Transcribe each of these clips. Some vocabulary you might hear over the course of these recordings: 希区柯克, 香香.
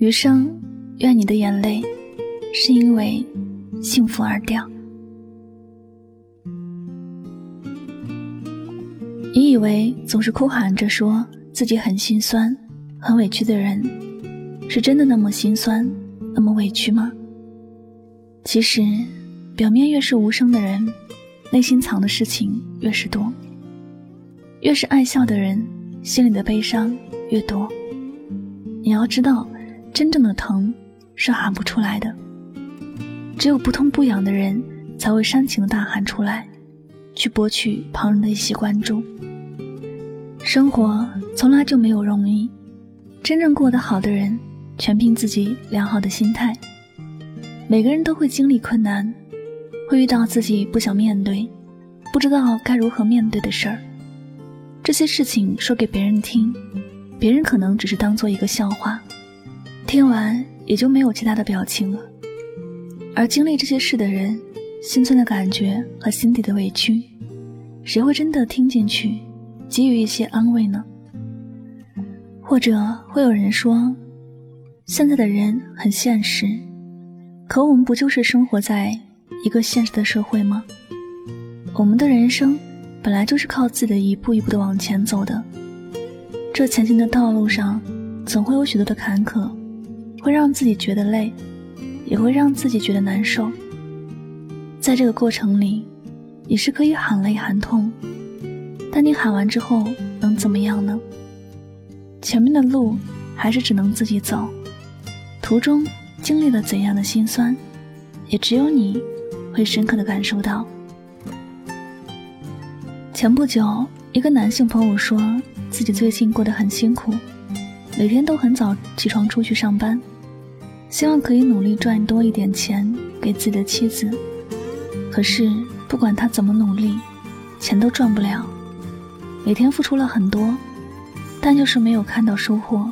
余生愿你的眼泪是因为幸福而掉。你以为总是哭喊着说自己很心酸很委屈的人，是真的那么心酸那么委屈吗？其实表面越是无声的人，内心藏的事情越是多，越是爱笑的人，心里的悲伤越多。你要知道，真正的疼是喊不出来的，只有不痛不痒的人才会煽情的大喊出来，去博取旁人的一些关注。生活从来就没有容易，真正过得好的人全凭自己良好的心态。每个人都会经历困难，会遇到自己不想面对不知道该如何面对的事儿。这些事情说给别人听，别人可能只是当做一个笑话，听完也就没有其他的表情了。而经历这些事的人，心酸的感觉和心底的委屈，谁会真的听进去给予一些安慰呢？或者会有人说，现在的人很现实，可我们不就是生活在一个现实的社会吗？我们的人生本来就是靠自己的一步一步的往前走的，这前行的道路上总会有许多的坎坷，会让自己觉得累，也会让自己觉得难受。在这个过程里，你是可以喊累喊痛，但你喊完之后能怎么样呢？前面的路还是只能自己走，途中经历了怎样的心酸，也只有你会深刻地感受到。前不久，一个男性朋友说自己最近过得很辛苦，每天都很早起床出去上班，希望可以努力赚多一点钱给自己的妻子。可是不管他怎么努力，钱都赚不了，每天付出了很多，但就是没有看到收获。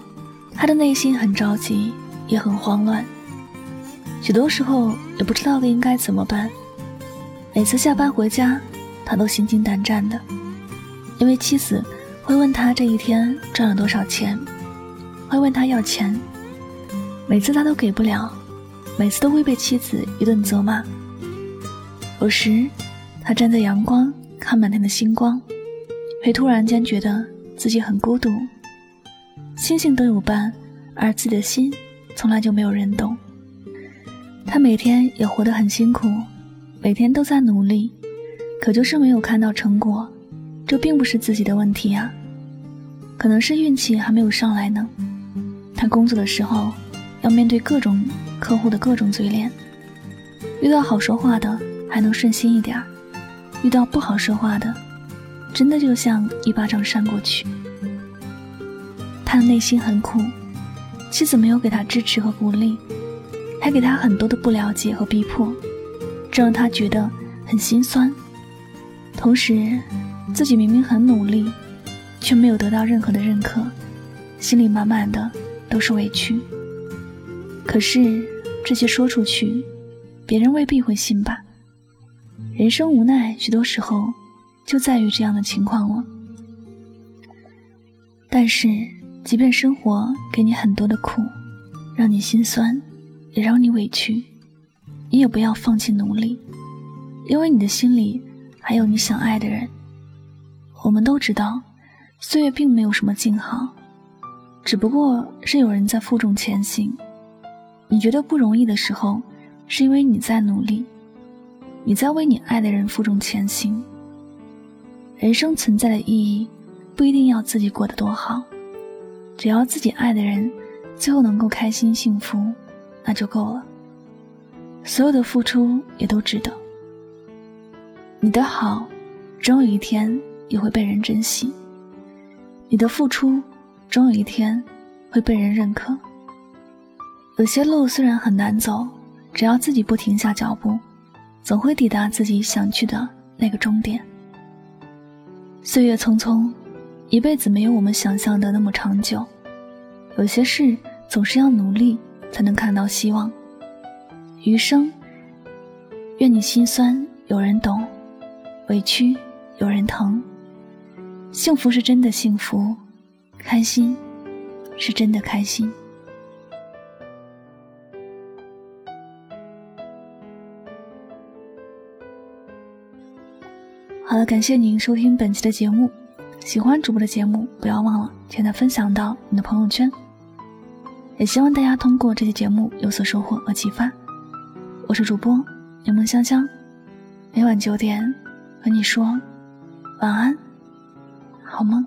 他的内心很着急，也很慌乱，许多时候也不知道应该怎么办。每次下班回家，他都心惊胆战的，因为妻子会问他这一天赚了多少钱，会问他要钱，每次他都给不了，每次都会被妻子一顿责骂。有时他站在阳光看满天的星光，会突然间觉得自己很孤独，星星都有伴，而自己的心从来就没有人懂。他每天也活得很辛苦，每天都在努力，可就是没有看到成果。这并不是自己的问题啊，可能是运气还没有上来呢。他工作的时候要面对各种客户的各种嘴脸，遇到好说话的还能顺心一点，遇到不好说话的真的就像一巴掌扇过去。他的内心很苦，妻子没有给他支持和鼓励，还给他很多的不了解和逼迫，这让他觉得很心酸。同时自己明明很努力，却没有得到任何的认可，心里满满的都是委屈。可是这些说出去，别人未必会信吧。人生无奈许多时候就在于这样的情况了。但是即便生活给你很多的苦，让你心酸也让你委屈，你也不要放弃努力，因为你的心里还有你想爱的人。我们都知道岁月并没有什么静好，只不过是有人在负重前行。你觉得不容易的时候，是因为你在努力，你在为你爱的人负重前行。人生存在的意义不一定要自己过得多好，只要自己爱的人最后能够开心幸福，那就够了。所有的付出也都值得，你的好终有一天也会被人珍惜，你的付出终有一天会被人认可。有些路虽然很难走，只要自己不停下脚步，总会抵达自己想去的那个终点。岁月匆匆，一辈子没有我们想象的那么长久，有些事总是要努力才能看到希望。余生愿你心酸有人懂，委屈有人疼，幸福是真的幸福，开心是真的开心。好了，感谢您收听本期的节目，喜欢主播的节目不要忘了点赞分享到你的朋友圈，也希望大家通过这期节目有所收获和启发。我是主播柠檬香香，每晚9点和你说晚安，好梦。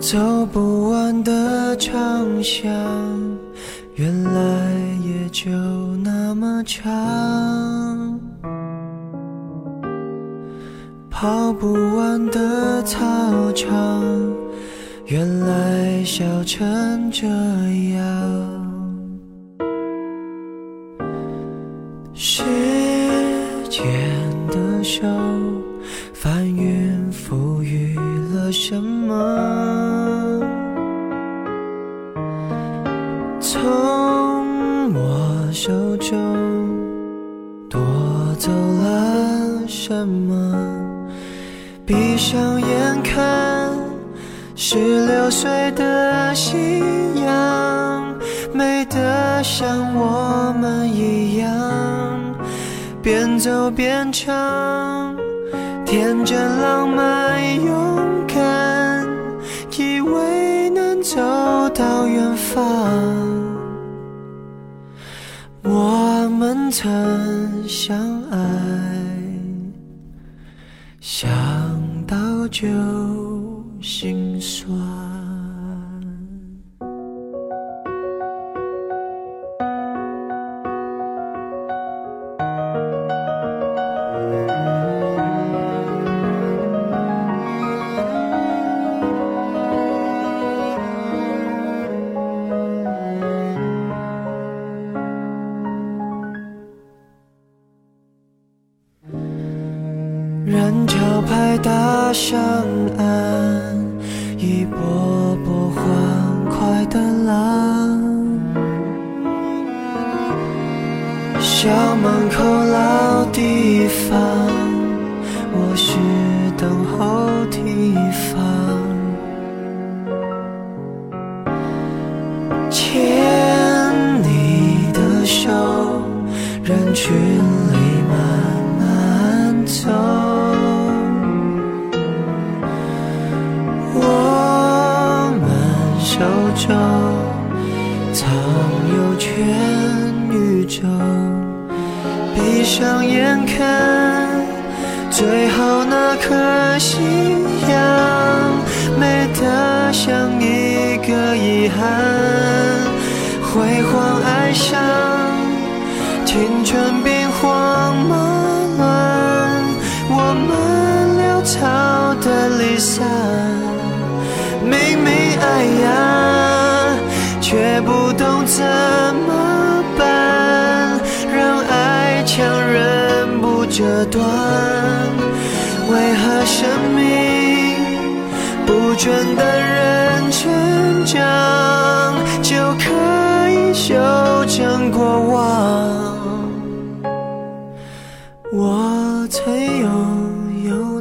走不完的长巷，原来也就那么长，跑不完的操场，原来笑成这样。时间的手翻云覆雨了什么，从我手中夺走了什么？闭上眼看16岁的夕阳，美得像我们一样，边走边唱，天真浪漫勇敢，以为能走到远方。我们曾相爱，想到就心酸。人潮拍打上岸，一波波欢快的浪，校门口老地方，我是等候地方。牵你的手，人群里慢慢走，手藏有全宇宙，闭上眼看最后那颗夕阳，美得像一个遗憾，辉煌哀伤，青春变荒忙乱，我们潦草的离散，明明爱呀却不懂怎么办，让爱强忍不折断，为何生命不准的人成长，就可以修正过往。我曾拥有